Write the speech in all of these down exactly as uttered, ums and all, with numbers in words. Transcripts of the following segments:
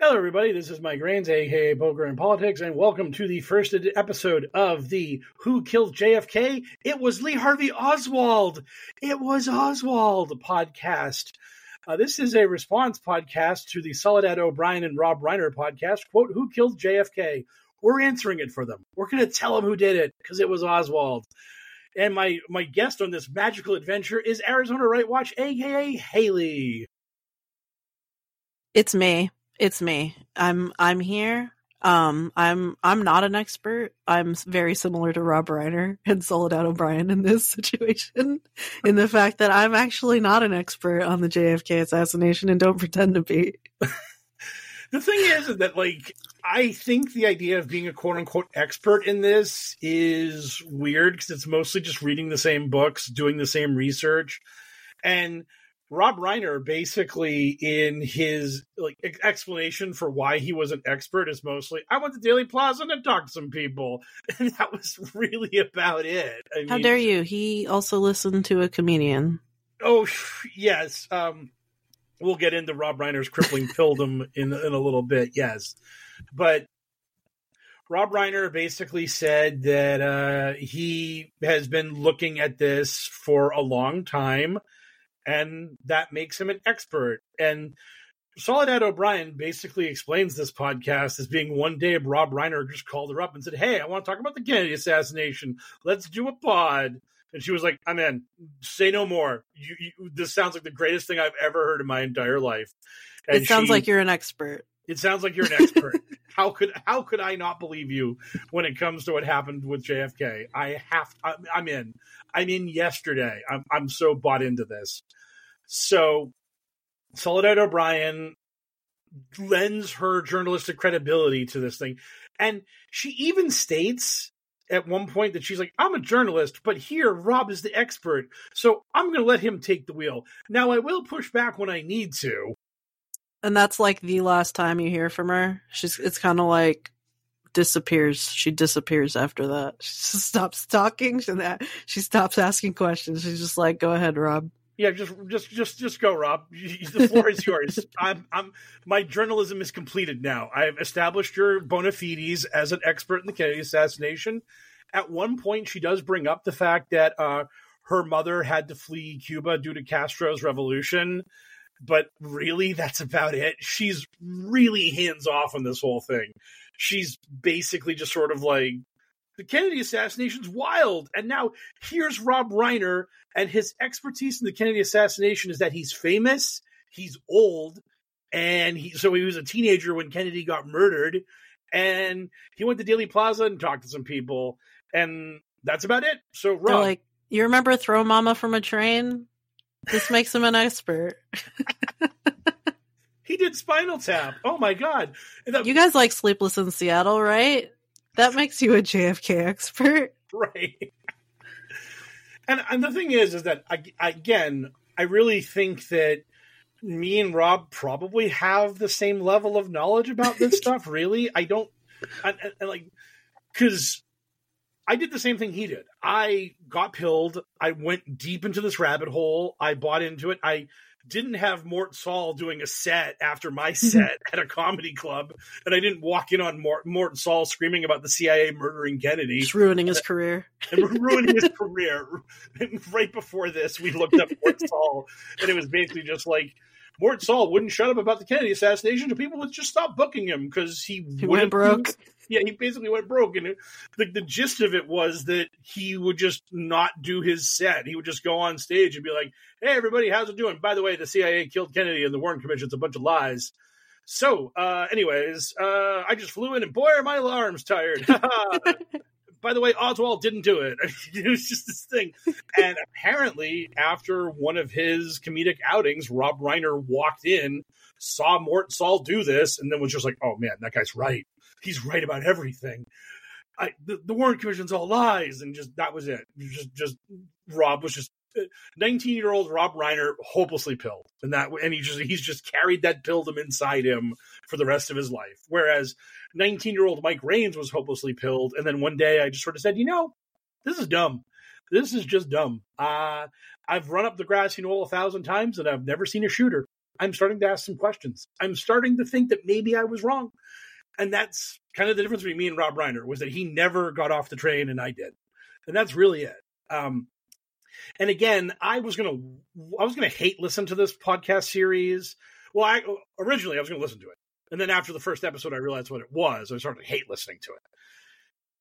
Hello, everybody. This is Mike Rains, a k a. Poker and Politics, and welcome to the first ed- episode of the Who Killed J F K? It was Lee Harvey Oswald. It was Oswald podcast. Uh, this is a response podcast to the Soledad O'Brien and Rob Reiner podcast, quote, Who Killed J F K? We're answering it for them. We're going to tell them who did it because it was Oswald. And my, my guest on this magical adventure is Arizona Right Watch, a k a. Haley. It's me. It's me. I'm I'm here. Um, I'm I'm not an expert. I'm very similar to Rob Reiner and Soledad O'Brien in this situation, in the fact that I'm actually not an expert on the J F K assassination and don't pretend to be. The thing is that, like, I think the idea of being a quote unquote expert in this is weird because it's mostly just reading the same books, doing the same research, and Rob Reiner, basically, in his like explanation for why he was an expert, is mostly, I went to Dealey Plaza and I talked to some people. And that was really about it. I How mean, dare you? He also listened to a comedian. Oh, yes. Um, we'll get into Rob Reiner's crippling pilldom in, in a little bit, yes. But Rob Reiner basically said that uh, he has been looking at this for a long time, and that makes him an expert. And Soledad O'Brien basically explains this podcast as being one day Rob Reiner just called her up and said, hey, I want to talk about the Kennedy assassination. Let's do a pod. And she was like, I'm in. Say no more. You, you, this sounds like the greatest thing I've ever heard in my entire life. And it sounds she, like you're an expert. It sounds like you're an expert. How could how could I not believe you when it comes to what happened with J F K? I have I, I'm in. I'm in yesterday. I'm I'm so bought into this. So Soledad O'Brien lends her journalistic credibility to this thing. And she even states at one point that she's like, I'm a journalist, but here Rob is the expert. So I'm going to let him take the wheel. Now I will push back when I need to. And that's like the last time you hear from her. She's it's kind of like disappears. She disappears after that. She stops talking. She, that, she stops asking questions. She's just like, "Go ahead, Rob." Yeah, just just just just go, Rob. The floor is yours. I'm I'm my journalism is completed now. I've established your bona fides as an expert in the Kennedy assassination. At one point, she does bring up the fact that uh, her mother had to flee Cuba due to Castro's revolution. But really, that's about it. She's really hands off on this whole thing. She's basically just sort of like, the Kennedy assassination's wild. And now here's Rob Reiner, and his expertise in the Kennedy assassination is that he's famous, he's old, and he, so he was a teenager when Kennedy got murdered, and he went to Dealey Plaza and talked to some people, and that's about it. So, Rob, like, you remember Throw Mama from a Train? This makes him an expert. He did Spinal Tap. Oh, my God. That, you guys like Sleepless in Seattle, right? That makes you a J F K expert. Right. And, and the thing is, is that, I, again, I really think that me and Rob probably have the same level of knowledge about this stuff, really. I don't I, I, I like because I did the same thing he did. I got pilled. I went deep into this rabbit hole. I bought into it. I didn't have Mort Sahl doing a set after my set at a comedy club, and I didn't walk in on Mort, Mort Sahl screaming about the C I A murdering Kennedy. Just ruining his career. And ruining his career. And right before this, we looked up Mort Sahl, and it was basically just like, Mort Sahl wouldn't shut up about the Kennedy assassination, so people would just stop booking him because he, he went broke. Yeah, he basically went broke. And it, the, the gist of it was that he would just not do his set. He would just go on stage and be like, hey, everybody, how's it doing? By the way, the C I A killed Kennedy and the Warren Commission's a bunch of lies. So, uh, anyways, uh, I just flew in and boy, are my alarms tired. By the way, Oswald didn't do it. It was just this thing. And apparently, after one of his comedic outings, Rob Reiner walked in, saw Mort Sahl do this, and then was just like, oh, man, that guy's right. He's right about everything. I, the, the Warren Commission's all lies. And just that was it. Just, just Rob was just nineteen-year-old Rob Reiner, hopelessly pilled. And that, and he just he's just carried that pilldom inside him for the rest of his life. Whereas nineteen-year-old Mike Rains was hopelessly pilled. And then one day I just sort of said, you know, this is dumb. This is just dumb. Uh, I've run up the grassy knoll a thousand times and I've never seen a shooter. I'm starting to ask some questions. I'm starting to think that maybe I was wrong. And that's kind of the difference between me and Rob Reiner, was that he never got off the train and I did. And that's really it. Um, and again, I was going to, I was going to hate listen to this podcast series. Well, I, originally I was going to listen to it. And then after the first episode, I realized what it was. I started to hate listening to it.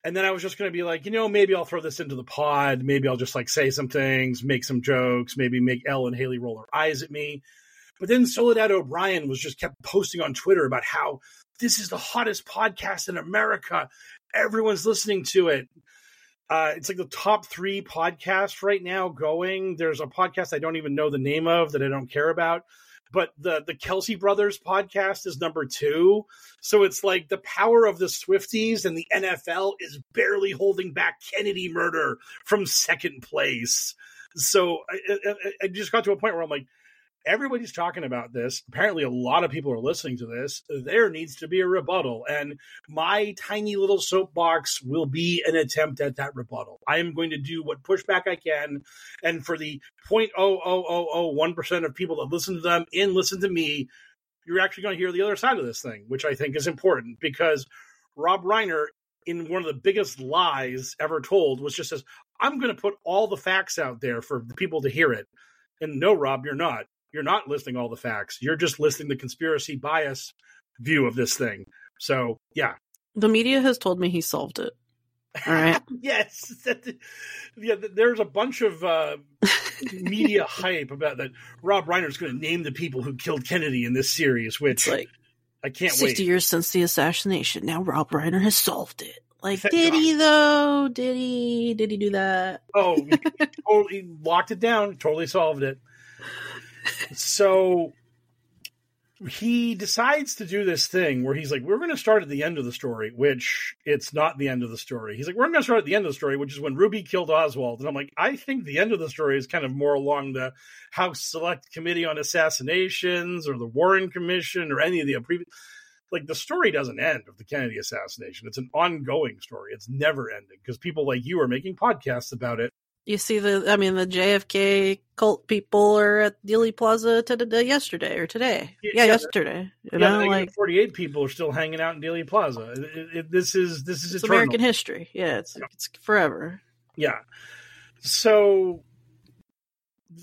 And then I was just going to be like, you know, maybe I'll throw this into the pod. Maybe I'll just like say some things, make some jokes, maybe make Elle and Haley roll their eyes at me. But then Soledad O'Brien was just kept posting on Twitter about how this is the hottest podcast in America. Everyone's listening to it. Uh, it's like the top three podcasts right now going. There's a podcast I don't even know the name of that I don't care about. But the, the Kelsey Brothers podcast is number two. So it's like the power of the Swifties and the N F L is barely holding back Kennedy murder from second place. So I, I, I just got to a point where I'm like, everybody's talking about this. Apparently, a lot of people are listening to this. There needs to be a rebuttal. And my tiny little soapbox will be an attempt at that rebuttal. I am going to do what pushback I can. And for the zero point zero zero zero zero one percent of people that listen to them and listen to me, you're actually going to hear the other side of this thing, which I think is important because Rob Reiner, in one of the biggest lies ever told, was just says, I'm going to put all the facts out there for the people to hear it. And no, Rob, you're not. You're not listing all the facts. You're just listing the conspiracy bias view of this thing. So, yeah. The media has told me he solved it. All right. Yes. That, yeah, there's a bunch of uh, media hype about that. Rob Reiner's going to name the people who killed Kennedy in this series, which like, I can't sixty wait. sixty years since the assassination. Now Rob Reiner has solved it. Like, Thank did God. he, though? Did he? Did he do that? Oh, he totally locked it down. Totally solved it. So he decides to do this thing where he's like, we're going to start at the end of the story, which it's not the end of the story. He's like, we're going to start at the end of the story, which is when Ruby killed Oswald. And I'm like, I think the end of the story is kind of more along the House Select Committee on Assassinations or the Warren Commission or any of the previous. Like, the story doesn't end of the Kennedy assassination. It's an ongoing story. It's never ending because people like you are making podcasts about it. You see the, I mean, the J F K cult people are at Dealey Plaza t- t- yesterday or today. Yeah, yeah yesterday. You yeah, know, like forty-eight people are still hanging out in Dealey Plaza. It, it, it, this is this is it's American history. Yeah, it's yeah. it's forever. Yeah. So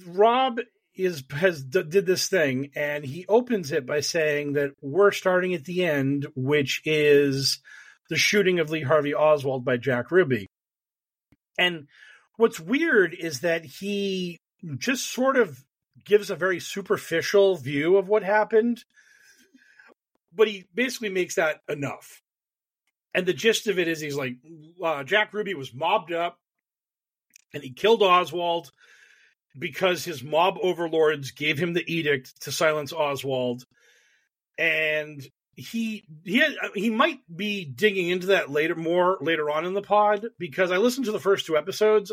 Rob is has did this thing, and he opens it by saying that we're starting at the end, which is the shooting of Lee Harvey Oswald by Jack Ruby. And what's weird is that he just sort of gives a very superficial view of what happened, but he basically makes that enough. And the gist of it is he's like, uh, Jack Ruby was mobbed up and he killed Oswald because his mob overlords gave him the edict to silence Oswald. And he he had, he might be digging into that later, more later on in the pod, because I listened to the first two episodes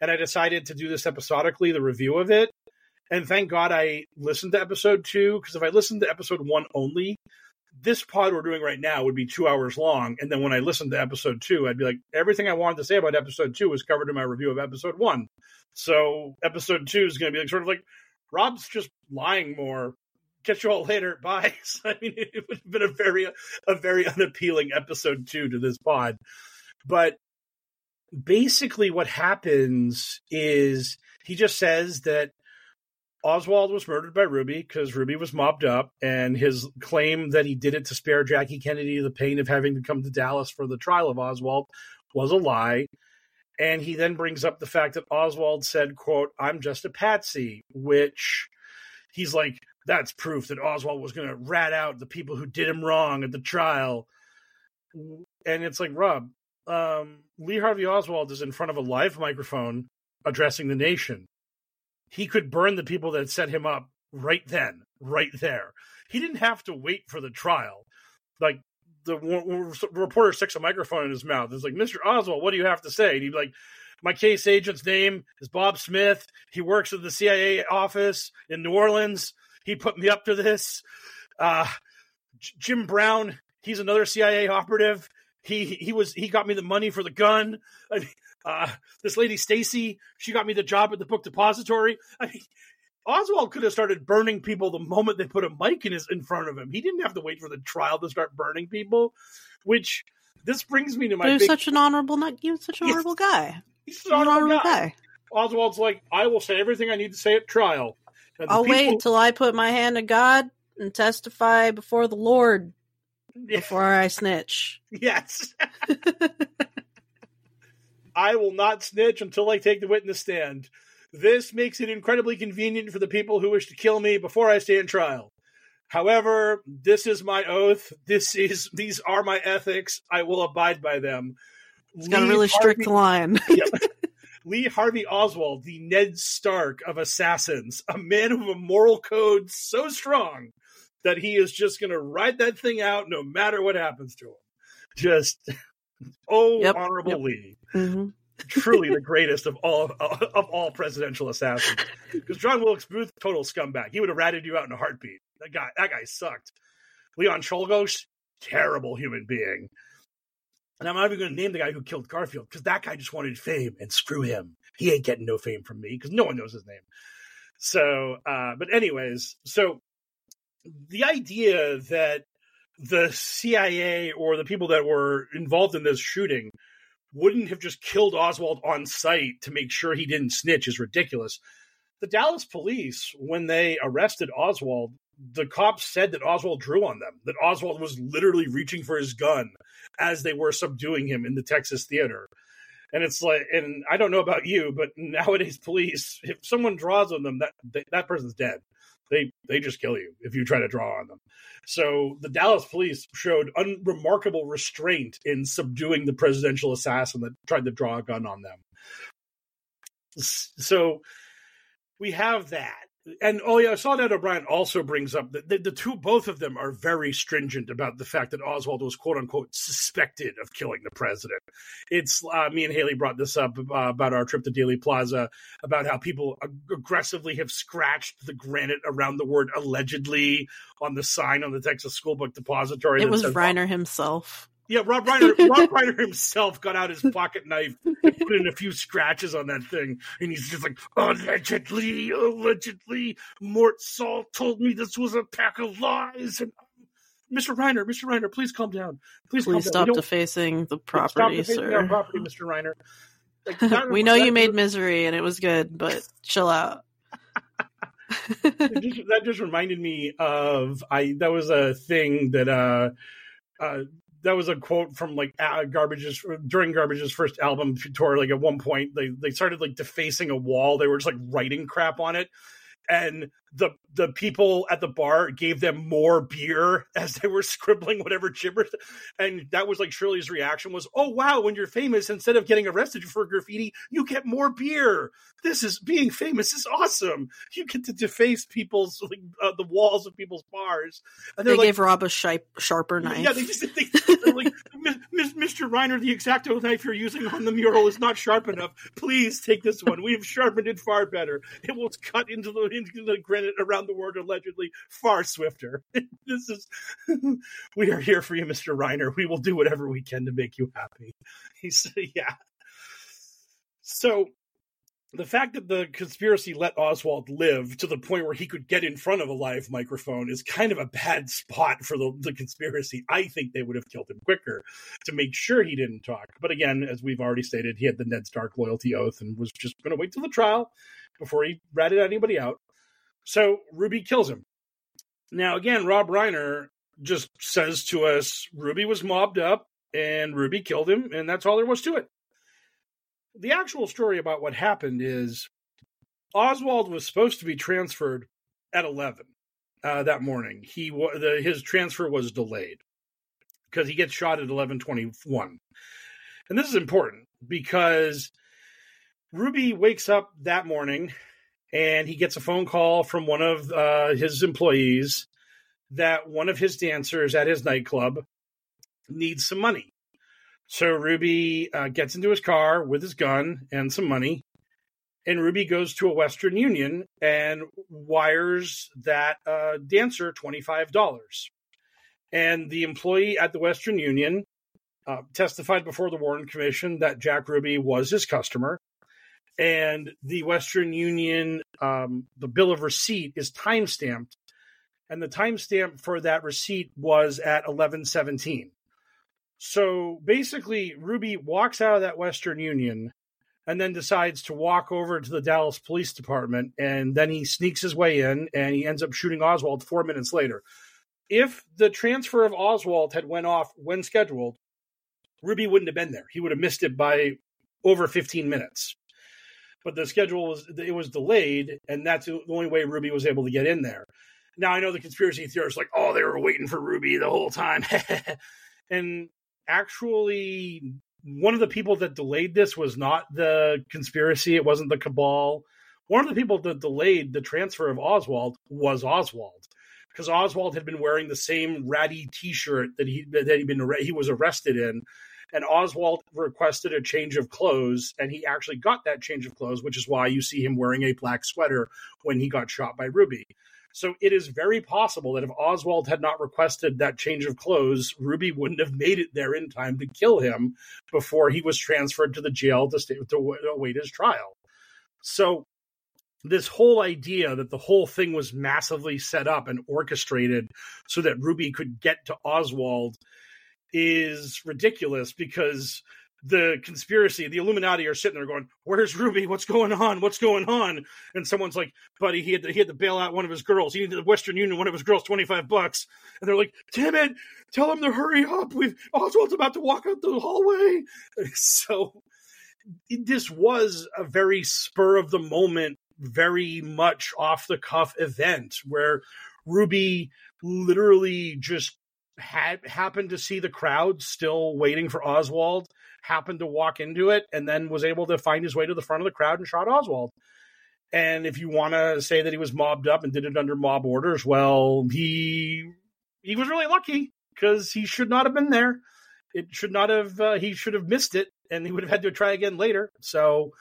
and I decided to do this episodically, the review of it. And thank God I listened to episode two, because if I listened to episode one only, this pod we're doing right now would be two hours long. And then when I listened to episode two, I'd be like, everything I wanted to say about episode two was covered in my review of episode one. So episode two is going to be like sort of like, Rob's just lying more. Catch you all later. Bye. So, I mean, it would have been a very, a very unappealing episode two to this pod. But basically what happens is he just says that Oswald was murdered by Ruby because Ruby was mobbed up, and his claim that he did it to spare Jackie Kennedy the pain of having to come to Dallas for the trial of Oswald was a lie. And he then brings up the fact that Oswald said, quote, "I'm just a patsy," which he's like, that's proof that Oswald was going to rat out the people who did him wrong at the trial. And it's like, Rob, um, Lee Harvey Oswald is in front of a live microphone addressing the nation. He could burn the people that set him up right then, right there. He didn't have to wait for the trial. Like, the reporter sticks a microphone in his mouth. It's like, Mister Oswald, what do you have to say? And he'd be like, my case agent's name is Bob Smith. He works at the C I A office in New Orleans. He put me up to this. Uh, J- Jim Brown, he's another C I A operative. He he was he got me the money for the gun. I mean, uh, this lady Stacy, she got me the job at the book depository. I mean, Oswald could have started burning people the moment they put a mic in his in front of him. He didn't have to wait for the trial to start burning people. Which this brings me to my. You're big... such an honorable, not you're such an honorable yes. guy. He's an honorable, honorable guy. guy. Oswald's like, I will say everything I need to say at trial. I'll people... wait until I put my hand to God and testify before the Lord. Before I snitch. Yes. I will not snitch until I take the witness stand. This makes it incredibly convenient for the people who wish to kill me before I stand trial. However, this is my oath. This is these are my ethics. I will abide by them. It's got Lee a really Harvey, strict line. yeah. Lee Harvey Oswald, the Ned Stark of assassins, a man of a moral code so strong that he is just going to ride that thing out no matter what happens to him. Just, oh, yep, honorable yep. Lee. Mm-hmm. Truly the greatest of all of all presidential assassins. Because John Wilkes Booth, total scumbag. He would have ratted you out in a heartbeat. That guy that guy sucked. Leon Czolgosz, terrible human being. And I'm not even going to name the guy who killed Garfield, because that guy just wanted fame, and screw him. He ain't getting no fame from me, because no one knows his name. So, uh, but anyways, so the idea that the C I A or the people that were involved in this shooting wouldn't have just killed Oswald on site to make sure he didn't snitch is ridiculous. The Dallas police, when they arrested Oswald, the cops said that Oswald drew on them, that Oswald was literally reaching for his gun as they were subduing him in the Texas theater. And it's like, and I don't know about you, but nowadays police, if someone draws on them, that that person's dead. They they just kill you if you try to draw on them. So the Dallas police showed unremarkable restraint in subduing the presidential assassin that tried to draw a gun on them. So we have that. And, oh, yeah, Soledad O'Brien also brings up that the, the two, both of them are very stringent about the fact that Oswald was, quote unquote, suspected of killing the president. It's uh, me and Haley brought this up uh, about our trip to Dealey Plaza, about how people ag- aggressively have scratched the granite around the word allegedly on the sign on the Texas School Book Depository. It was says, Reiner himself. Yeah, Rob Reiner, Rob Reiner himself got out his pocket knife and put in a few scratches on that thing. And he's just like, allegedly, allegedly, Mort Sahl told me this was a pack of lies. And Mister Reiner, Mister Reiner, please calm down. Please, please calm stop down. defacing the property, stop sir. Our property, Mister Reiner. Like, we know you made misery and it was good, but chill out. just, that just reminded me of, I. that was a thing that... Uh, uh, that was a quote from like Garbage's during Garbage's first album tour. Like at one point, they they started like defacing a wall. They were just like writing crap on it, and the the people at the bar gave them more beer as they were scribbling whatever gibberish. And that was like Shirley's reaction was, "Oh wow, when you're famous, instead of getting arrested for graffiti, you get more beer. This is being famous is awesome. You get to deface people's like uh, the walls of people's bars." And they like, gave Rob a shi- sharper knife. Yeah, they just they, like, Mister Reiner, the exacto knife you're using on the mural is not sharp enough. Please take this one. We have sharpened it far better. It will cut into the into the granite around the word allegedly far swifter. This is we are here for you, Mister Reiner. We will do whatever we can to make you happy. He's yeah. So the fact that the conspiracy let Oswald live to the point where he could get in front of a live microphone is kind of a bad spot for the, the conspiracy. I think they would have killed him quicker to make sure he didn't talk. But again, as we've already stated, he had the Ned Stark loyalty oath and was just going to wait till the trial before he ratted anybody out. So Ruby kills him. Now, again, Rob Reiner just says to us, Ruby was mobbed up and Ruby killed him. And that's all there was to it. The actual story about what happened is Oswald was supposed to be transferred at eleven uh, that morning. He the, His transfer was delayed because he gets shot at eleven twenty-one. And this is important because Ruby wakes up that morning and he gets a phone call from one of uh, his employees that one of his dancers at his nightclub needs some money. So Ruby uh, gets into his car with his gun and some money. And Ruby goes to a Western Union and wires that uh, dancer twenty-five dollars. And the employee at the Western Union uh, testified before the Warren Commission that Jack Ruby was his customer. And the Western Union, um, the bill of receipt is timestamped. And the timestamp for that receipt was at eleven seventeen. So basically, Ruby walks out of that Western Union and then decides to walk over to the Dallas Police Department. And then he sneaks his way in and he ends up shooting Oswald four minutes later. If the transfer of Oswald had went off when scheduled, Ruby wouldn't have been there. He would have missed it by over fifteen minutes. But the schedule was it was delayed, and that's the only way Ruby was able to get in there. Now, I know the conspiracy theorists are like, oh, they were waiting for Ruby the whole time. And actually, one of the people that delayed this was not the conspiracy. It wasn't the cabal. One of the people that delayed the transfer of Oswald was Oswald, because Oswald had been wearing the same ratty T-shirt that he that he'd been he was arrested in. And Oswald requested a change of clothes, and he actually got that change of clothes, which is why you see him wearing a black sweater when he got shot by Ruby. So it is very possible that if Oswald had not requested that change of clothes, Ruby wouldn't have made it there in time to kill him before he was transferred to the jail to, stay, to await his trial. So this whole idea that the whole thing was massively set up and orchestrated so that Ruby could get to Oswald is ridiculous, because the conspiracy, the Illuminati are sitting there going, where's Ruby? What's going on? What's going on? And someone's like, buddy, he had to, he had to bail out one of his girls. He needed the Western Union, one of his girls, twenty-five bucks. And they're like, damn it, tell him to hurry up. We've Oswald's about to walk out the hallway. So this was a very spur of the moment, very much off the cuff event where Ruby literally just had happened to see the crowd still waiting for Oswald, happened to walk into it, and then was able to find his way to the front of the crowd and shot Oswald. And if you want to say that he was mobbed up and did it under mob orders, well, he he was really lucky, because he should not have been there. It should not have, uh, he should have missed it, and he would have had to try again later. So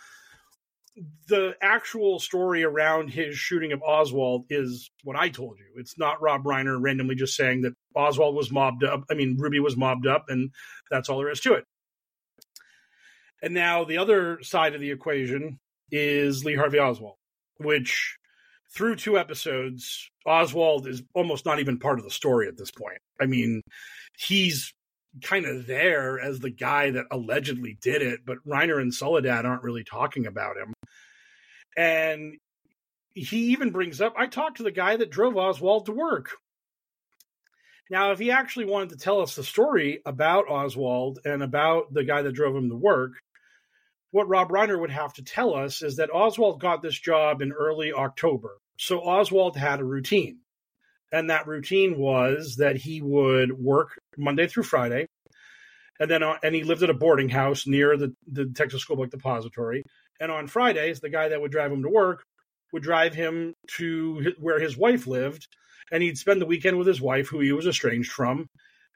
the actual story around his shooting of Oswald is what I told you. It's not Rob Reiner randomly just saying that Oswald was mobbed up. I mean, Ruby was mobbed up, and that's all there is to it. And now the other side of the equation is Lee Harvey Oswald, which through two episodes, Oswald is almost not even part of the story at this point. I mean, he's kind of there as the guy that allegedly did it, but Reiner and Soledad aren't really talking about him. And he even brings up, I talked to the guy that drove Oswald to work. Now, if he actually wanted to tell us the story about Oswald and about the guy that drove him to work, what Rob Reiner would have to tell us is that Oswald got this job in early October. So Oswald had a routine. And that routine was that he would work Monday through Friday. And then, and he lived at a boarding house near the, the Texas School Book Depository. And on Fridays, the guy that would drive him to work would drive him to where his wife lived. And he'd spend the weekend with his wife, who he was estranged from.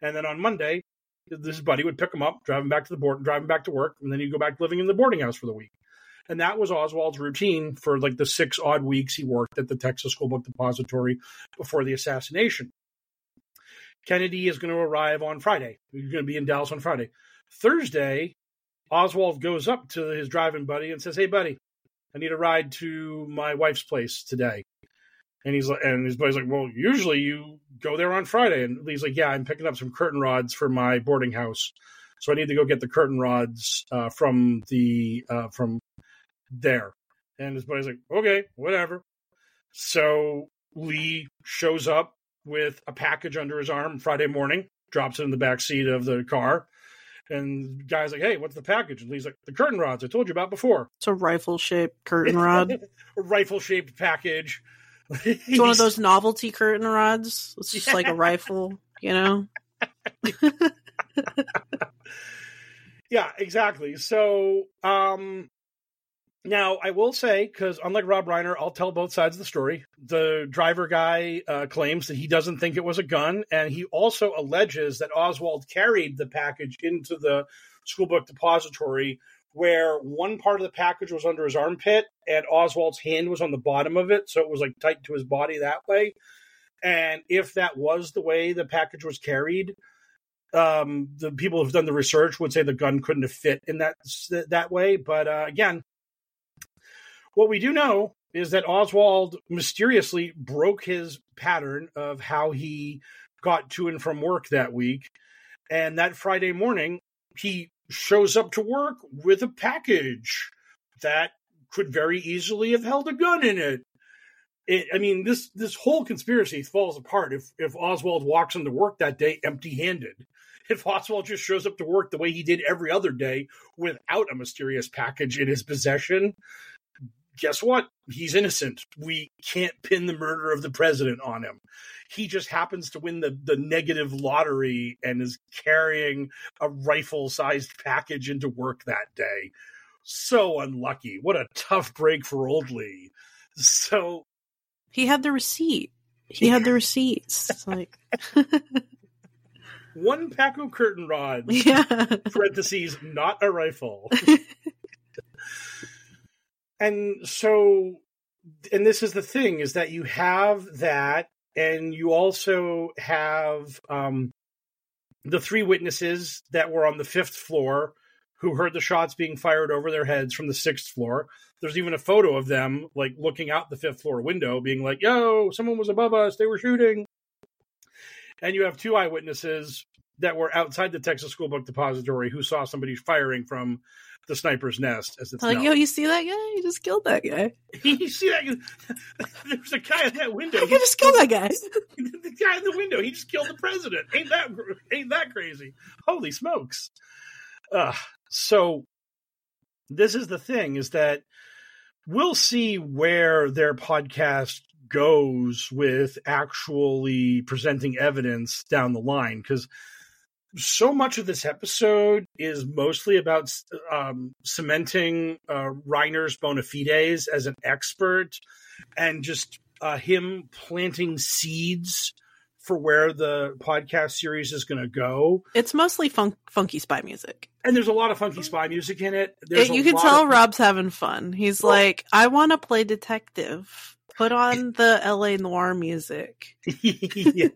And then on Monday, this buddy would pick him up, drive him back to the board, drive him back to work. And then he'd go back living in the boarding house for the week. And that was Oswald's routine for like the six odd weeks he worked at the Texas School Book Depository before the assassination. Kennedy is going to arrive on Friday. He's going to be in Dallas on Friday. Thursday, Oswald goes up to his driving buddy and says, "Hey, buddy, I need a ride to my wife's place today." And he's like, and his buddy's like, "Well, usually you go there on Friday." And he's like, "Yeah, I'm picking up some curtain rods for my boarding house, so I need to go get the curtain rods uh, from the uh, from there." And his buddy's like, "Okay, whatever." So Lee shows up with a package under his arm Friday morning, drops it in the back seat of the car. And the guy's like, "Hey, what's the package?" And Lee's like, "The curtain rods I told you about before." It's a rifle-shaped curtain rod. A rifle-shaped package. It's one of those novelty curtain rods. It's just yeah. like a rifle, you know? Yeah, exactly. So um, now I will say, because unlike Rob Reiner, I'll tell both sides of the story. The driver guy uh, claims that he doesn't think it was a gun. And he also alleges that Oswald carried the package into the school book depository, where one part of the package was under his armpit and Oswald's hand was on the bottom of it. So it was like tight to his body that way. And if that was the way the package was carried, um, the people who've done the research would say the gun couldn't have fit in that, that way. But uh, again, what we do know is that Oswald mysteriously broke his pattern of how he got to and from work that week. And that Friday morning, he shows up to work with a package that could very easily have held a gun in it. it I mean, this this whole conspiracy falls apart if, if Oswald walks into work that day empty-handed. If Oswald just shows up to work the way he did every other day without a mysterious package in his possession, guess what? He's innocent. We can't pin the murder of the president on him. He just happens to win the, the negative lottery and is carrying a rifle-sized package into work that day. So unlucky. What a tough break for old Lee. So he had the receipt. He had the receipts. It's like one pack of curtain rods. Yeah. Parentheses, not a rifle. And so, and this is the thing, is that you have that, and you also have um, the three witnesses that were on the fifth floor who heard the shots being fired over their heads from the sixth floor. There's even a photo of them, like, looking out the fifth floor window, being like, "Yo, someone was above us. They were shooting." And you have two eyewitnesses that were outside the Texas School Book Depository who saw somebody firing from the sniper's nest, as it's like, known. Yo, you see that guy? He just killed that guy. You see that guy? There was a guy in that window. He just killed that guy. The guy in the window. He just killed the president. Ain't that ain't that crazy? Holy smokes! Uh, so this is the thing: is that we'll see where their podcast goes with actually presenting evidence down the line, because so much of this episode is mostly about um, cementing uh, Reiner's bona fides as an expert and just uh, him planting seeds for where the podcast series is going to go. It's mostly fun- funky spy music. And there's a lot of funky spy music in it. There's it you can tell of- Rob's having fun. He's well, like, I want to play detective. Put on the L A noir music. Yeah.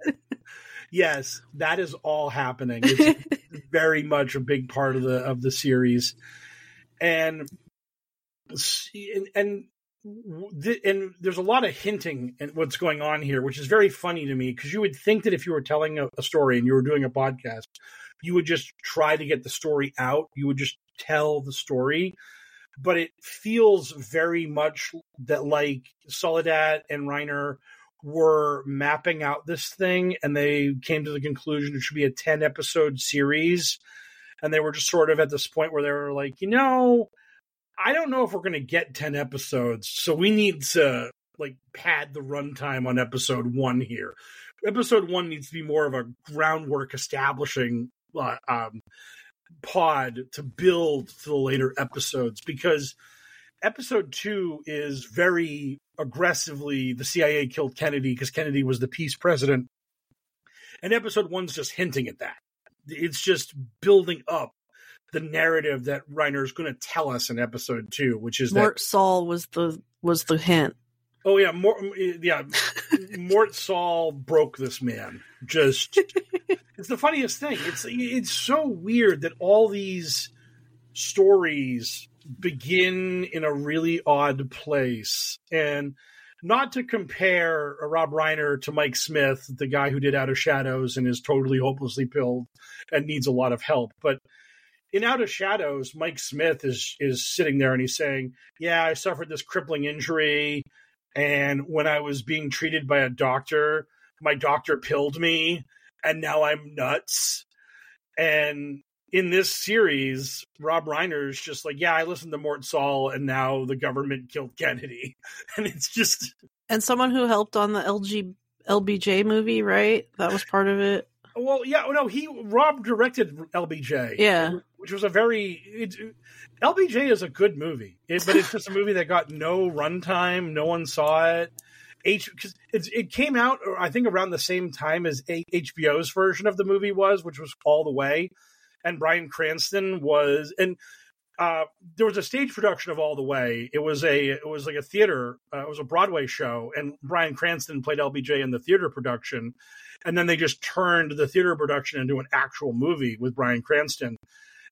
Yes, that is all happening. It's very much a big part of the of the series, and and and, th- and there's a lot of hinting at what's going on here, which is very funny to me, because you would think that if you were telling a, a story and you were doing a podcast, you would just try to get the story out. You would just tell the story, but it feels very much that like Soledad and Reiner were mapping out this thing, and they came to the conclusion it should be a ten episode series. And they were just sort of at this point where they were like, you know, I don't know if we're going to get ten episodes. So we need to like pad the runtime on episode one here. Episode one needs to be more of a groundwork establishing uh, um, pod to build to the later episodes, because episode two is very aggressively the C I A killed Kennedy because Kennedy was the peace president. And episode one's just hinting at that. It's just building up the narrative that Reiner is going to tell us in episode two, which is Mort that Sahl was the was the hint. Oh yeah, Mort, yeah, Mort Sahl broke this man. Just it's the funniest thing. It's it's so weird that all these stories begin in a really odd place. And not to compare Rob Reiner to Mike Smith, the guy who did Out of Shadows and is totally hopelessly pilled and needs a lot of help, but in Out of Shadows, Mike Smith is is sitting there and he's saying, yeah, I suffered this crippling injury, and when I was being treated by a doctor, my doctor pilled me, and now I'm nuts. And in this series, Rob Reiner's just like, yeah, I listened to Mort Sahl, and now the government killed Kennedy. And it's just... And someone who helped on the L G, L B J movie, right? That was part of it? Well, yeah, no, he Rob directed L B J. Yeah. Which was a very... It, L B J is a good movie, it, but it's just a movie that got no runtime. No one saw it. H, cause it, it came out, I think, around the same time as H B O's version of the movie was, which was All the Way. And Bryan Cranston was, and uh, there was a stage production of All the Way. It was a, it was like a theater, uh, it was a Broadway show, and Bryan Cranston played L B J in the theater production. And then they just turned the theater production into an actual movie with Bryan Cranston.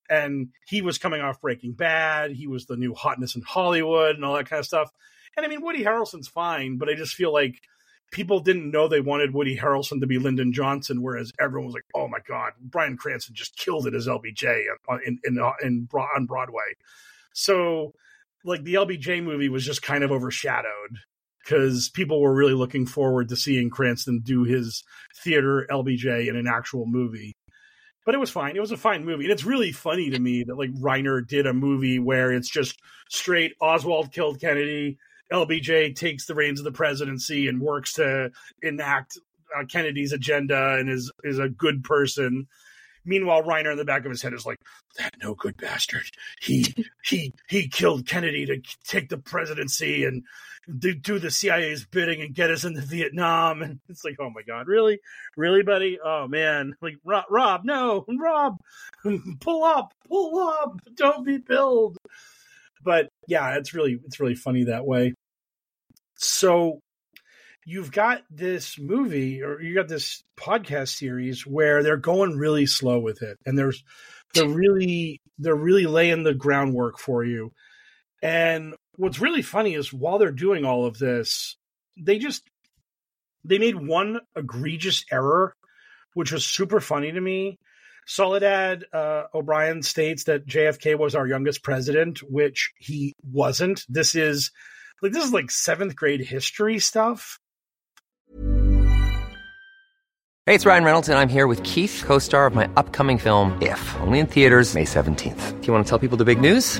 And he was coming off Breaking Bad. He was the new hotness in Hollywood and all that kind of stuff. And I mean, Woody Harrelson's fine, but I just feel like people didn't know they wanted Woody Harrelson to be Lyndon Johnson, whereas everyone was like, oh, my God, Bryan Cranston just killed it as L B J in, in, in, on Broadway. So, like, the L B J movie was just kind of overshadowed because people were really looking forward to seeing Cranston do his theater L B J in an actual movie. But it was fine. It was a fine movie. And it's really funny to me that, like, Reiner did a movie where it's just straight Oswald killed Kennedy, L B J takes the reins of the presidency and works to enact uh, Kennedy's agenda and is, is a good person. Meanwhile, Reiner in the back of his head is like, that no good bastard. He, he, he killed Kennedy to take the presidency and do, do the C I A's bidding and get us into Vietnam. And it's like, oh my God, really? Really, buddy? Oh man. Like Rob, Rob no, Rob, pull up, pull up. Don't be billed. But yeah, it's really it's really funny that way. So you've got this movie, or you got this podcast series where they're going really slow with it, and there's they're really they're really laying the groundwork for you. And what's really funny is while they're doing all of this, they just they made one egregious error, which was super funny to me. Soledad uh, O'Brien states that J F K was our youngest president, which he wasn't. This is like this is like seventh grade history stuff. Hey, it's Ryan Reynolds, and I'm here with Keith, co-star of my upcoming film, If, only in theaters May seventeenth. Do you want to tell people the big news?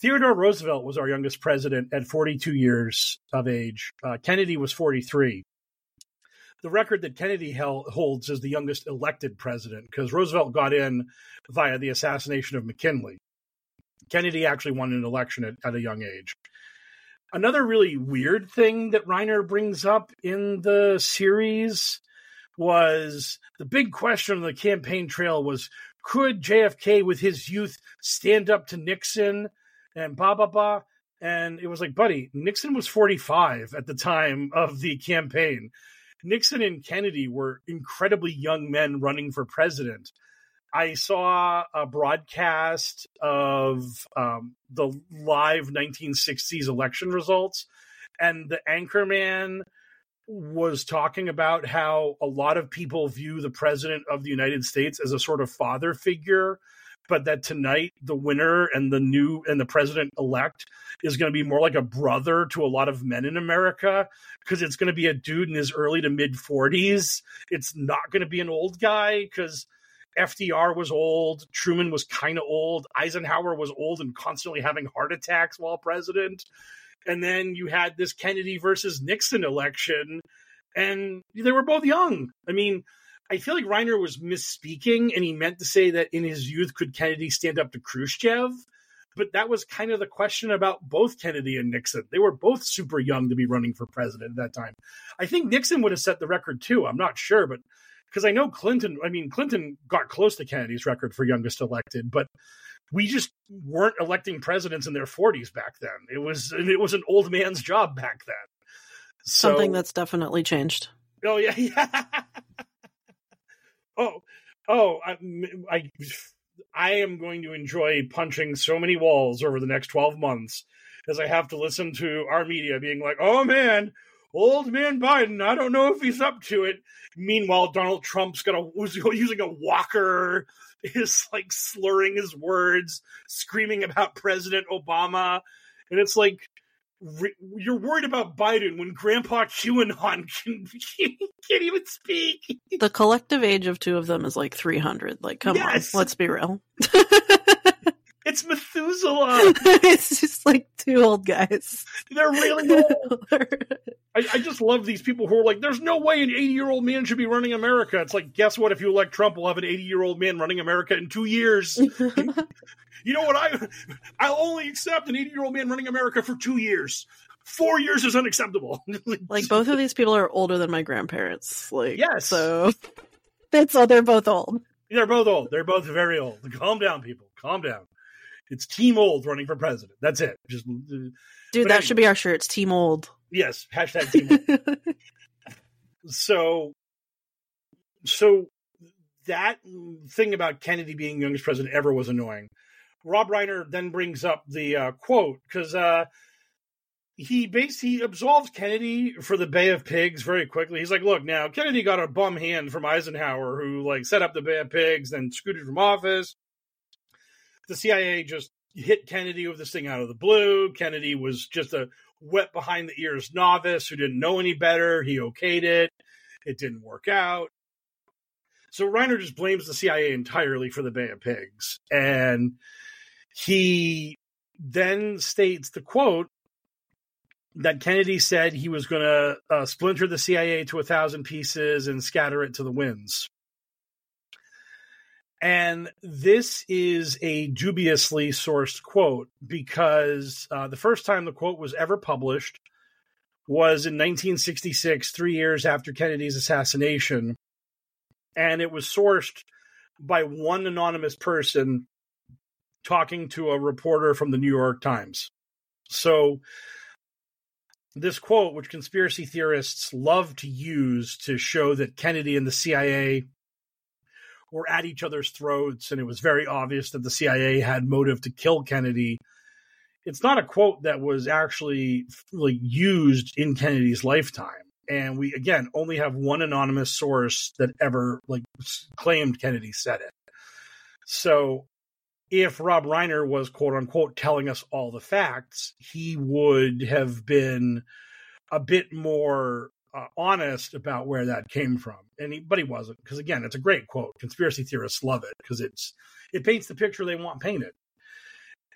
Theodore Roosevelt was our youngest president at forty-two years of age. Uh, Kennedy was forty-three. the record that Kennedy held, holds as the youngest elected president, because Roosevelt got in via the assassination of McKinley. Kennedy actually won an election at, at a young age. Another really weird thing that Reiner brings up in the series was the big question on the campaign trail was, could J F K with his youth stand up to Nixon and blah, blah, blah? And it was like, buddy, Nixon was forty-five at the time of the campaign. Nixon and Kennedy were incredibly young men running for president. I saw a broadcast of um, the live nineteen sixties election results, and the anchorman was talking about how a lot of people view the president of the United States as a sort of father figure, but that tonight the winner and the new and the president-elect is going to be more like a brother to a lot of men in America, because it's going to be a dude in his early to mid-forties. It's not going to be an old guy, because F D R was old, Truman was kind of old, Eisenhower was old and constantly having heart attacks while president. And then you had this Kennedy versus Nixon election, and they were both young. I mean, I feel like Reiner was misspeaking, and he meant to say that in his youth, could Kennedy stand up to Khrushchev? But that was kind of the question about both Kennedy and Nixon. They were both super young to be running for president at that time. I think Nixon would have set the record too. I'm not sure, but because I know Clinton, I mean, Clinton got close to Kennedy's record for youngest elected, but we just weren't electing presidents in their forties back then. It was, it was an old man's job back then. So, something that's definitely changed. Oh, yeah. yeah. Oh, oh, I, I, I am going to enjoy punching so many walls over the next twelve months as I have to listen to our media being like, oh, man, old man Biden, I don't know if he's up to it. Meanwhile, Donald Trump's got a, using a walker, is like slurring his words, screaming about President Obama. And it's like, re- you're worried about Biden when Grandpa QAnon can, can't even speak. The collective age of two of them is like three hundred. Like, come yes. on, let's be real. It's Methuselah. It's just like two old guys. They're really old. I, I just love these people who are like, there's no way an eighty-year-old man should be running America. It's like, guess what? If you elect Trump, we'll have an eighty-year-old man running America in two years. You know what? I, I'll only accept an eighty-year-old man running America for two years. Four years is unacceptable. Like, both of these people are older than my grandparents. Like, yes. So that's all. They're both old. They're both old. They're both very old. Calm down, people. Calm down. It's Team Old running for president. That's it. Just, Dude, that anyway. should be our shirt. It's Team Old. Yes. Hashtag Team Old. So, so that thing about Kennedy being youngest president ever was annoying. Rob Reiner then brings up the uh, quote, because uh, he basically he absolves Kennedy for the Bay of Pigs very quickly. He's like, look, now, Kennedy got a bum hand from Eisenhower, who like set up the Bay of Pigs, then scooted from office. The C I A just hit Kennedy with this thing out of the blue. Kennedy was just a wet behind the ears novice who didn't know any better. He okayed it. It didn't work out. So Reiner just blames the C I A entirely for the Bay of Pigs. And he then states the quote that Kennedy said he was going to uh, splinter the C I A to a thousand pieces and scatter it to the winds. And this is a dubiously sourced quote, because uh, the first time the quote was ever published was in nineteen sixty-six, three years after Kennedy's assassination. And it was sourced by one anonymous person talking to a reporter from the New York Times. So this quote, which conspiracy theorists love to use to show that Kennedy and the C I A were at each other's throats, and it was very obvious that the C I A had motive to kill Kennedy. It's not a quote that was actually like used in Kennedy's lifetime. And we, again, only have one anonymous source that ever like claimed Kennedy said it. So if Rob Reiner was, quote unquote, telling us all the facts, he would have been a bit more Uh, honest about where that came from. And he, but he wasn't, because again, it's a great quote. Conspiracy theorists love it, because it's it paints the picture they want painted.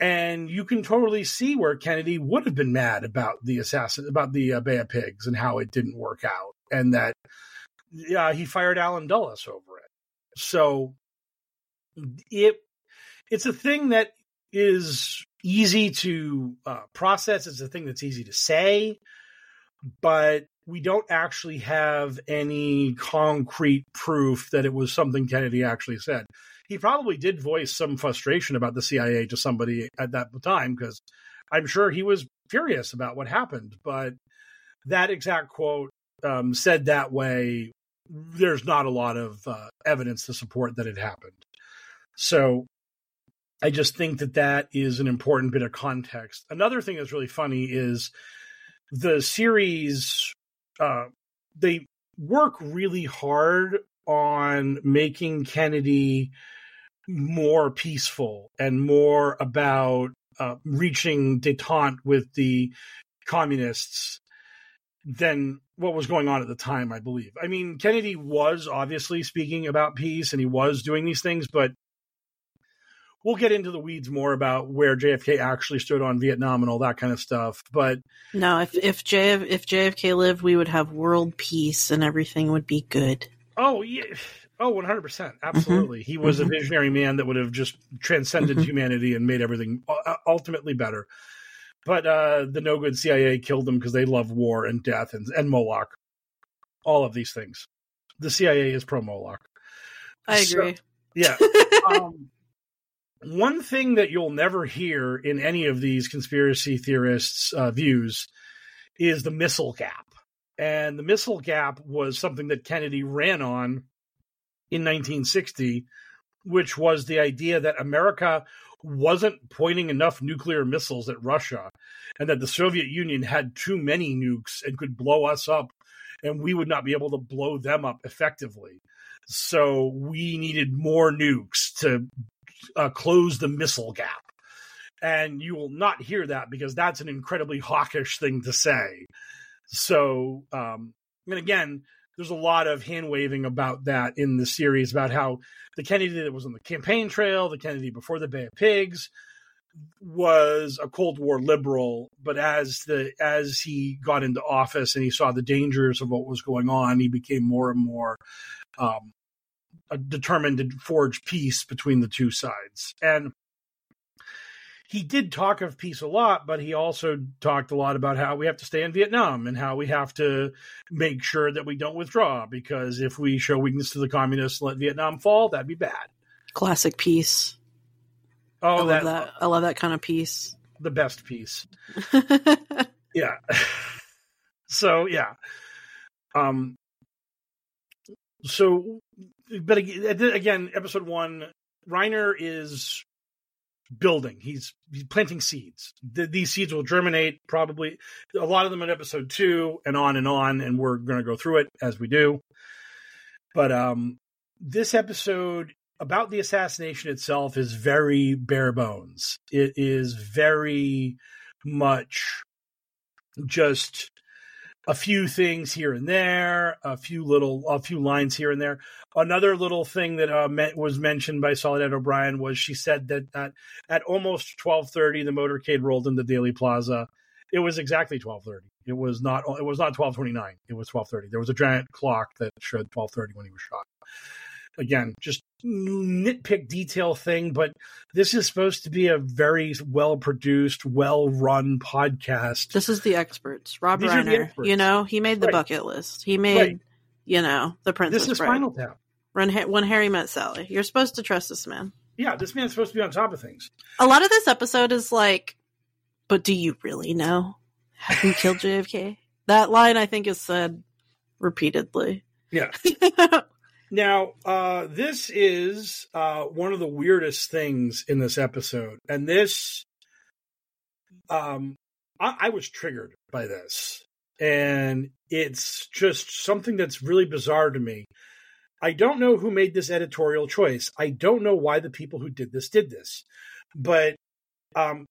And you can totally see where Kennedy would have been mad about the assassin, about the uh, Bay of Pigs and how it didn't work out, and that yeah, he fired Alan Dulles over it. So it it's a thing that is easy to uh, process. It's a thing that's easy to say, but we don't actually have any concrete proof that it was something Kennedy actually said. He probably did voice some frustration about the C I A to somebody at that time, because I'm sure he was furious about what happened. But that exact quote um, said that way, there's not a lot of uh, evidence to support that it happened. So I just think that that is an important bit of context. Another thing that's really funny is the series, uh, they work really hard on making Kennedy more peaceful and more about uh, reaching detente with the communists than what was going on at the time, I believe. I mean, Kennedy was obviously speaking about peace and he was doing these things, but we'll get into the weeds more about where J F K actually stood on Vietnam and all that kind of stuff. But no, if if, J F, if J F K lived, we would have world peace and everything would be good. Oh, yeah. Oh, one hundred percent. Absolutely. Mm-hmm. He was mm-hmm. a visionary man that would have just transcended mm-hmm. humanity and made everything ultimately better. But uh, the no good C I A killed them because they love war and death and, and Moloch. All of these things. The C I A is pro Moloch. I agree. So, yeah. um, one thing that you'll never hear in any of these conspiracy theorists' uh, views is the missile gap. And the missile gap was something that Kennedy ran on in nineteen sixty, which was the idea that America wasn't pointing enough nuclear missiles at Russia and that the Soviet Union had too many nukes and could blow us up and we would not be able to blow them up effectively. So we needed more nukes to uh, close the missile gap. And you will not hear that because that's an incredibly hawkish thing to say. So, um, and again, there's a lot of hand-waving about that in the series, about how the Kennedy that was on the campaign trail, the Kennedy before the Bay of Pigs, was a Cold War liberal. But as the as he got into office and he saw the dangers of what was going on, he became more and more um, determined to forge peace between the two sides. And he did talk of peace a lot, but he also talked a lot about how we have to stay in Vietnam and how we have to make sure that we don't withdraw, because if we show weakness to the communists and let Vietnam fall, that'd be bad. Classic peace. Oh, I that, love that. I love that kind of peace. The best peace. Yeah. So, yeah. Um. So, but again, episode one, Reiner is building. He's, he's planting seeds. The, these seeds will germinate, probably a lot of them in episode two, and on and on. And we're going to go through it as we do. But um, this episode about the assassination itself is very bare bones. It is very much just a few things here and there, a few little, a few lines here and there. Another little thing that uh, met, was mentioned by Soledad O'Brien was she said that at, at almost twelve thirty, the motorcade rolled into Dealey Plaza. It was exactly twelve thirty. It was not, it was not twelve twenty-nine. It was twelve thirty. There was a giant clock that showed twelve thirty when he was shot. Again, just nitpick detail thing, but this is supposed to be a very well-produced, well-run podcast. This is the experts. Rob These Reiner, experts. You know, he made the right. bucket list. He made, right. you know, the Princess Bride. This is Final Town. When, when Harry Met Sally. You're supposed to trust this man. Yeah, this man's supposed to be on top of things. A lot of this episode is like, but do you really know who killed J F K? That line, I think, is said repeatedly. Yeah. Now, uh, this is uh, one of the weirdest things in this episode. And this, um, I, I was triggered by this. And it's just something that's really bizarre to me. I don't know who made this editorial choice. I don't know why the people who did this did this. But um,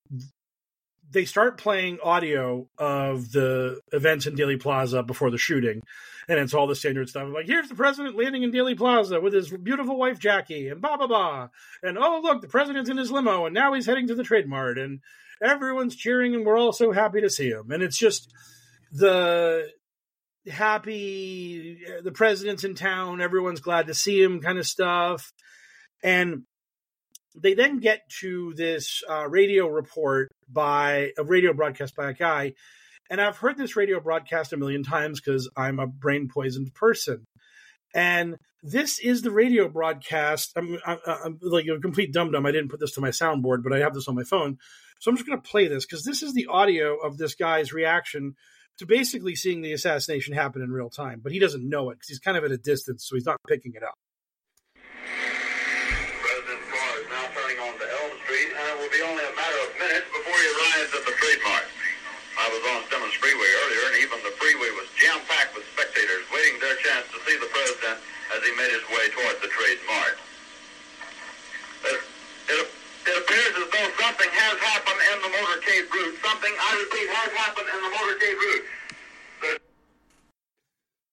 they start playing audio of the events in Dealey Plaza before the shooting. And it's all the standard stuff. I'm like, here's the president landing in Dealey Plaza with his beautiful wife, Jackie, and blah, blah, blah. And, oh, look, the president's in his limo, and now he's heading to the Trade Mart. And everyone's cheering, and we're all so happy to see him. And it's just the happy, the president's in town, everyone's glad to see him kind of stuff. And they then get to this uh, radio report by a radio broadcast by a guy. And I've heard this radio broadcast a million times because I'm a brain poisoned person. And this is the radio broadcast. I'm, I'm, I'm like a complete dum-dum. I didn't put this to my soundboard, but I have this on my phone. So I'm just going to play this because this is the audio of this guy's reaction to basically seeing the assassination happen in real time. But he doesn't know it because he's kind of at a distance, so he's not picking it up. President Ford is now turning on to Elm Street, and it will be only a matter of minutes before he arrives at the Trade Mart. I was on Simmons Freeway earlier, and even the freeway was jam-packed with spectators waiting their chance to see the president as he made his way toward the Trade Mart. It, it, it appears as though something has happened in the motorcade route. Something, I repeat, has happened in the motorcade route.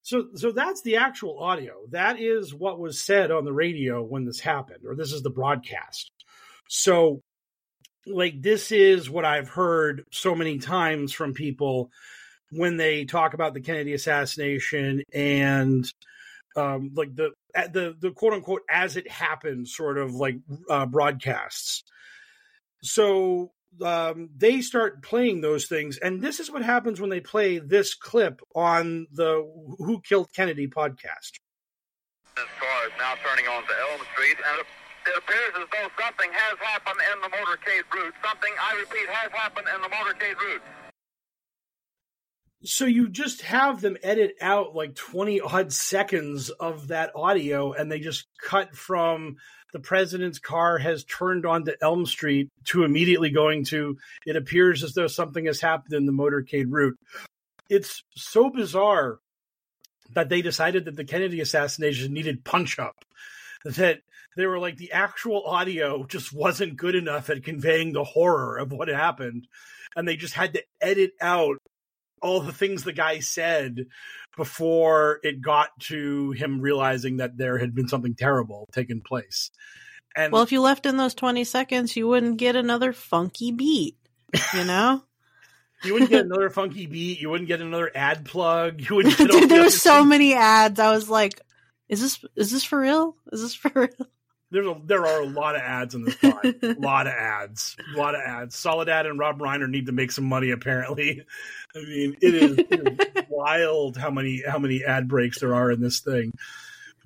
So, so that's the actual audio. That is what was said on the radio when this happened, or this is the broadcast. So, like, this is what I've heard so many times from people when they talk about the Kennedy assassination and um, like the, the, the quote unquote, as it happened sort of like uh, broadcasts. So um, they start playing those things. And this is what happens when they play this clip on the Who Killed Kennedy podcast. This car is now turning on to Elm Street, and it appears as though something has happened in the motorcade route. Something, I repeat, has happened in the motorcade route. So you just have them edit out like twenty-odd seconds of that audio, and they just cut from the president's car has turned onto Elm Street to immediately going to, it appears as though something has happened in the motorcade route. It's so bizarre that they decided that the Kennedy assassination needed punch-up, that they were like, the actual audio just wasn't good enough at conveying the horror of what happened. And they just had to edit out all the things the guy said before it got to him realizing that there had been something terrible taking place. And well, if you left in those twenty seconds, you wouldn't get another funky beat, you know? You wouldn't get another funky beat. You wouldn't get another ad plug. You wouldn't get Dude, there were so things. Many ads. I was like, Is this is this for real? Is this for real? There's a, there are a lot of ads in this pod. a lot of ads. A lot of ads. Soledad and Rob Reiner need to make some money, apparently. I mean, it is, it is wild how many how many ad breaks there are in this thing.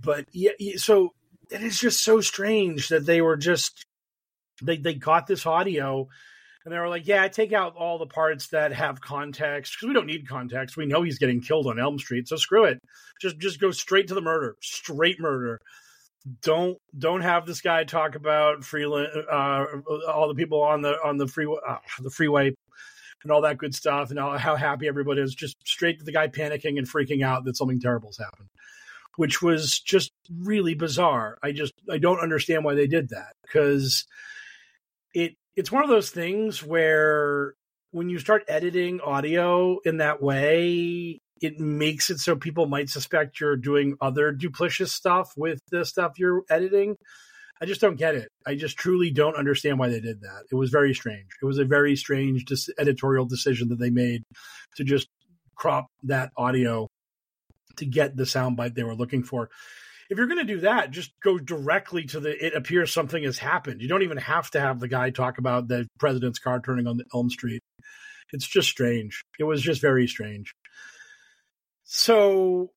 But yeah, so it is just so strange that they were just they they got this audio and they were like, yeah, take out all the parts that have context because we don't need context. We know he's getting killed on Elm Street, so screw it. Just just go straight to the murder, straight murder. Don't don't have this guy talk about Freeland, uh, all the people on the on the freeway, uh, the freeway, and all that good stuff, and all, how happy everybody is. Just straight to the guy panicking and freaking out that something terrible's happened, which was just really bizarre. I just I don't understand why they did that because it. It's one of those things where when you start editing audio in that way, it makes it so people might suspect you're doing other duplicitous stuff with the stuff you're editing. I just don't get it. I just truly don't understand why they did that. It was very strange. It was a very strange editorial decision that they made to just crop that audio to get the soundbite they were looking for. If you're going to do that, just go directly to the, it appears something has happened. You don't even have to have the guy talk about the president's car turning on the Elm Street. It's just strange. It was just very strange. So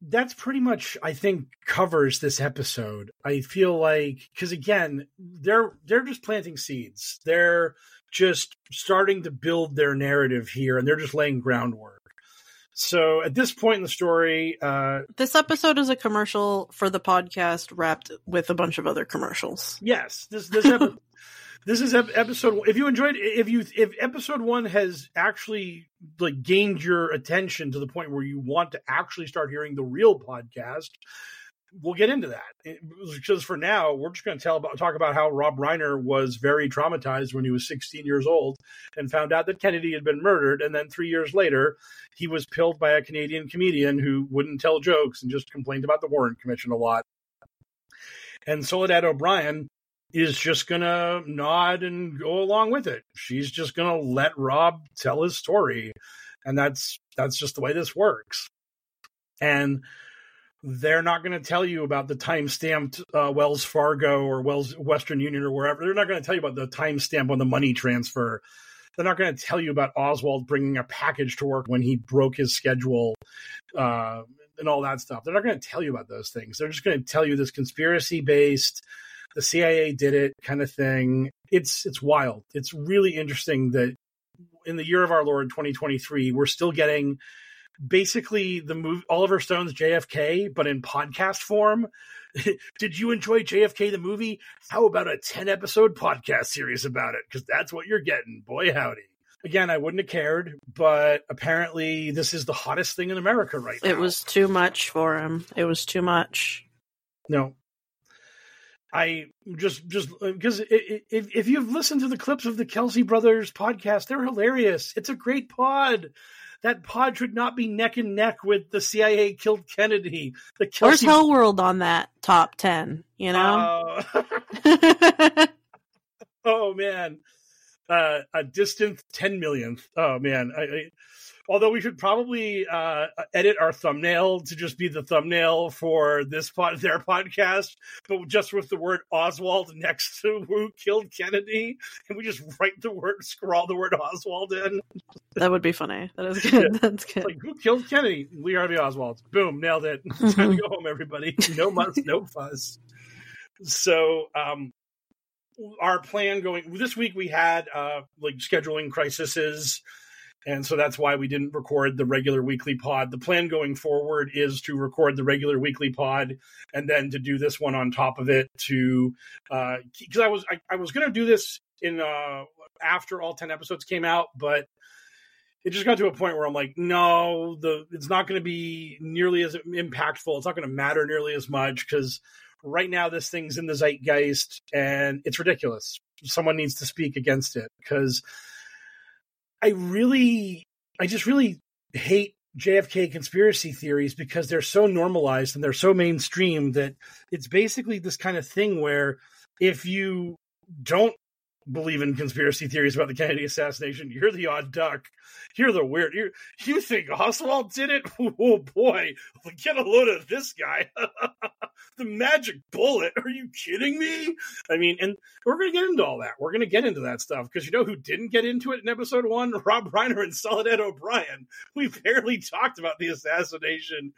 that's pretty much, I think, covers this episode. I feel like, because again, they're, they're just planting seeds. They're just starting to build their narrative here and they're just laying groundwork. So at this point in the story, uh, this episode is a commercial for the podcast wrapped with a bunch of other commercials. Yes, this this epi- this is ep- episode. If you enjoyed, if you if episode one has actually like gained your attention to the point where you want to actually start hearing the real podcast, we'll get into that. It, because for now, we're just going to tell about talk about how Rob Reiner was very traumatized when he was sixteen years old and found out that Kennedy had been murdered. And then three years later, he was pilled by a Canadian comedian who wouldn't tell jokes and just complained about the Warren Commission a lot. And Soledad O'Brien is just going to nod and go along with it. She's just going to let Rob tell his story. And that's that's just the way this works. And they're not going to tell you about the time-stamped uh, Wells Fargo or Wells Western Union or wherever. They're not going to tell you about the timestamp on the money transfer. They're not going to tell you about Oswald bringing a package to work when he broke his schedule uh, and all that stuff. They're not going to tell you about those things. They're just going to tell you this conspiracy-based, the C I A did it kind of thing. It's it's wild. It's really interesting that in the year of our Lord, twenty twenty-three, we're still getting basically the movie Oliver Stone's J F K, but in podcast form. Did you enjoy J F K the movie? How about a ten episode podcast series about it? Because that's what you're getting. Boy, howdy. Again, I wouldn't have cared, but apparently this is the hottest thing in America right now. It was too much for him. It was too much. No. I just, just because if, if you've listened to the clips of the Kelsey Brothers podcast, they're hilarious. It's a great pod. That pod should not be neck and neck with the C I A killed Kennedy. The Kelsey- Where's Hell World on that top ten? You know? Uh, oh, man. Uh, a distant ten millionth. Oh, man. I, I, although we should probably uh, edit our thumbnail to just be the thumbnail for this pod, their podcast, but just with the word Oswald next to who killed Kennedy, and we just write the word, scrawl the word Oswald in. That would be funny. That is good. Yeah. That's good. It's like, who killed Kennedy? Lee Harvey Oswald. Boom, nailed it. It's time to go home, everybody. No muss, no fuss. So, um, our plan going this week, we had uh, like scheduling crises. And so that's why we didn't record the regular weekly pod. The plan going forward is to record the regular weekly pod and then to do this one on top of it to uh, – because I was I, I was going to do this in uh, after all ten episodes came out, but it just got to a point where I'm like, no, the it's not going to be nearly as impactful. It's not going to matter nearly as much because right now this thing's in the zeitgeist and it's ridiculous. Someone needs to speak against it because – I really, I just really hate J F K conspiracy theories because they're so normalized and they're so mainstream that it's basically this kind of thing where if you don't believe in conspiracy theories about the Kennedy assassination, you're the odd duck. You're the weird. You're, you think Oswald did it? Oh boy, get a load of this guy. The magic bullet. Are you kidding me? I mean, and we're going to get into all that. We're going to get into that stuff because you know who didn't get into it in episode one? Rob Reiner and Soledad O'Brien. We barely talked about the assassination.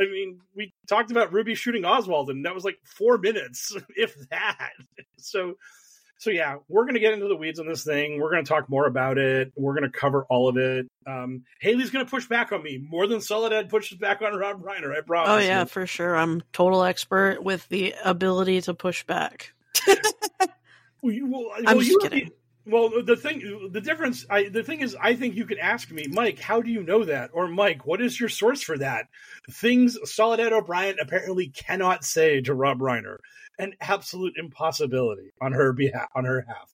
I mean, we talked about Ruby shooting Oswald and that was like four minutes, if that. So, So, yeah, we're going to get into the weeds on this thing. We're going to talk more about it. We're going to cover all of it. Um, Haley's going to push back on me more than Soledad pushes back on Rob Reiner, I promise. Oh, yeah, you. For sure. I'm total expert with the ability to push back. well, you, well, I'm well, just you, kidding. Well, the thing, the difference, I, the thing is, I think you could ask me, Mike, how do you know that? Or, Mike, what is your source for that? Things Soledad O'Brien apparently cannot say to Rob Reiner. An absolute impossibility on her behalf, on her half,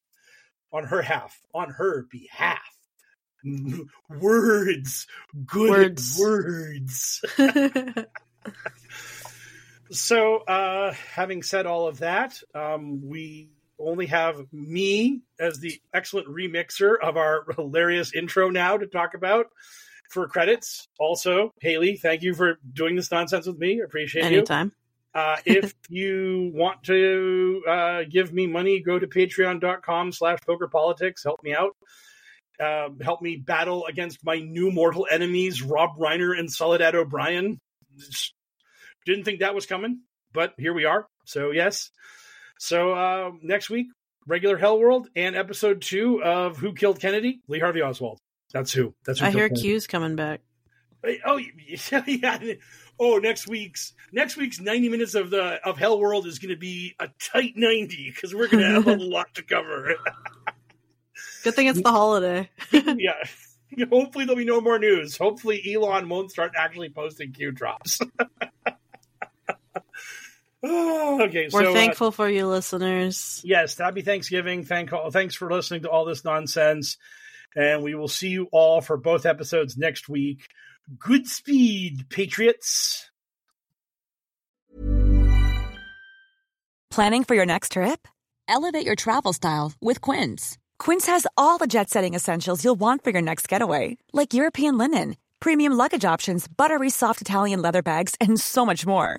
on her half, on her behalf. Words, good words. words. So, uh, having said all of that, um, we only have me as the excellent remixer of our hilarious intro now to talk about for credits. Also, Haley, thank you for doing this nonsense with me. Appreciate Anytime. you. Anytime. Uh, if you want to uh, give me money, go to patreon.com slash poker politics. Help me out. Uh, help me battle against my new mortal enemies, Rob Reiner and Soledad O'Brien. Just didn't think that was coming, but here we are. So, yes. So, uh, next week, regular Hell World and episode two of Who Killed Kennedy? Lee Harvey Oswald. That's who. That's who I hear Kennedy. Q's coming back. Oh, yeah. Oh, next week's next week's ninety minutes of the of Hell World is going to be a tight ninety because we're going to have a lot to cover. Good thing it's the holiday. Yeah. Hopefully there'll be no more news. Hopefully Elon won't start actually posting Q drops. Oh, okay, we're so, thankful uh, for you, listeners. Yes, happy Thanksgiving. Thank thanks for listening to all this nonsense, and we will see you all for both episodes next week. Good speed, Patriots. Planning for your next trip? Elevate your travel style with Quince. Quince has all the jet-setting essentials you'll want for your next getaway, like European linen, premium luggage options, buttery soft Italian leather bags, and so much more.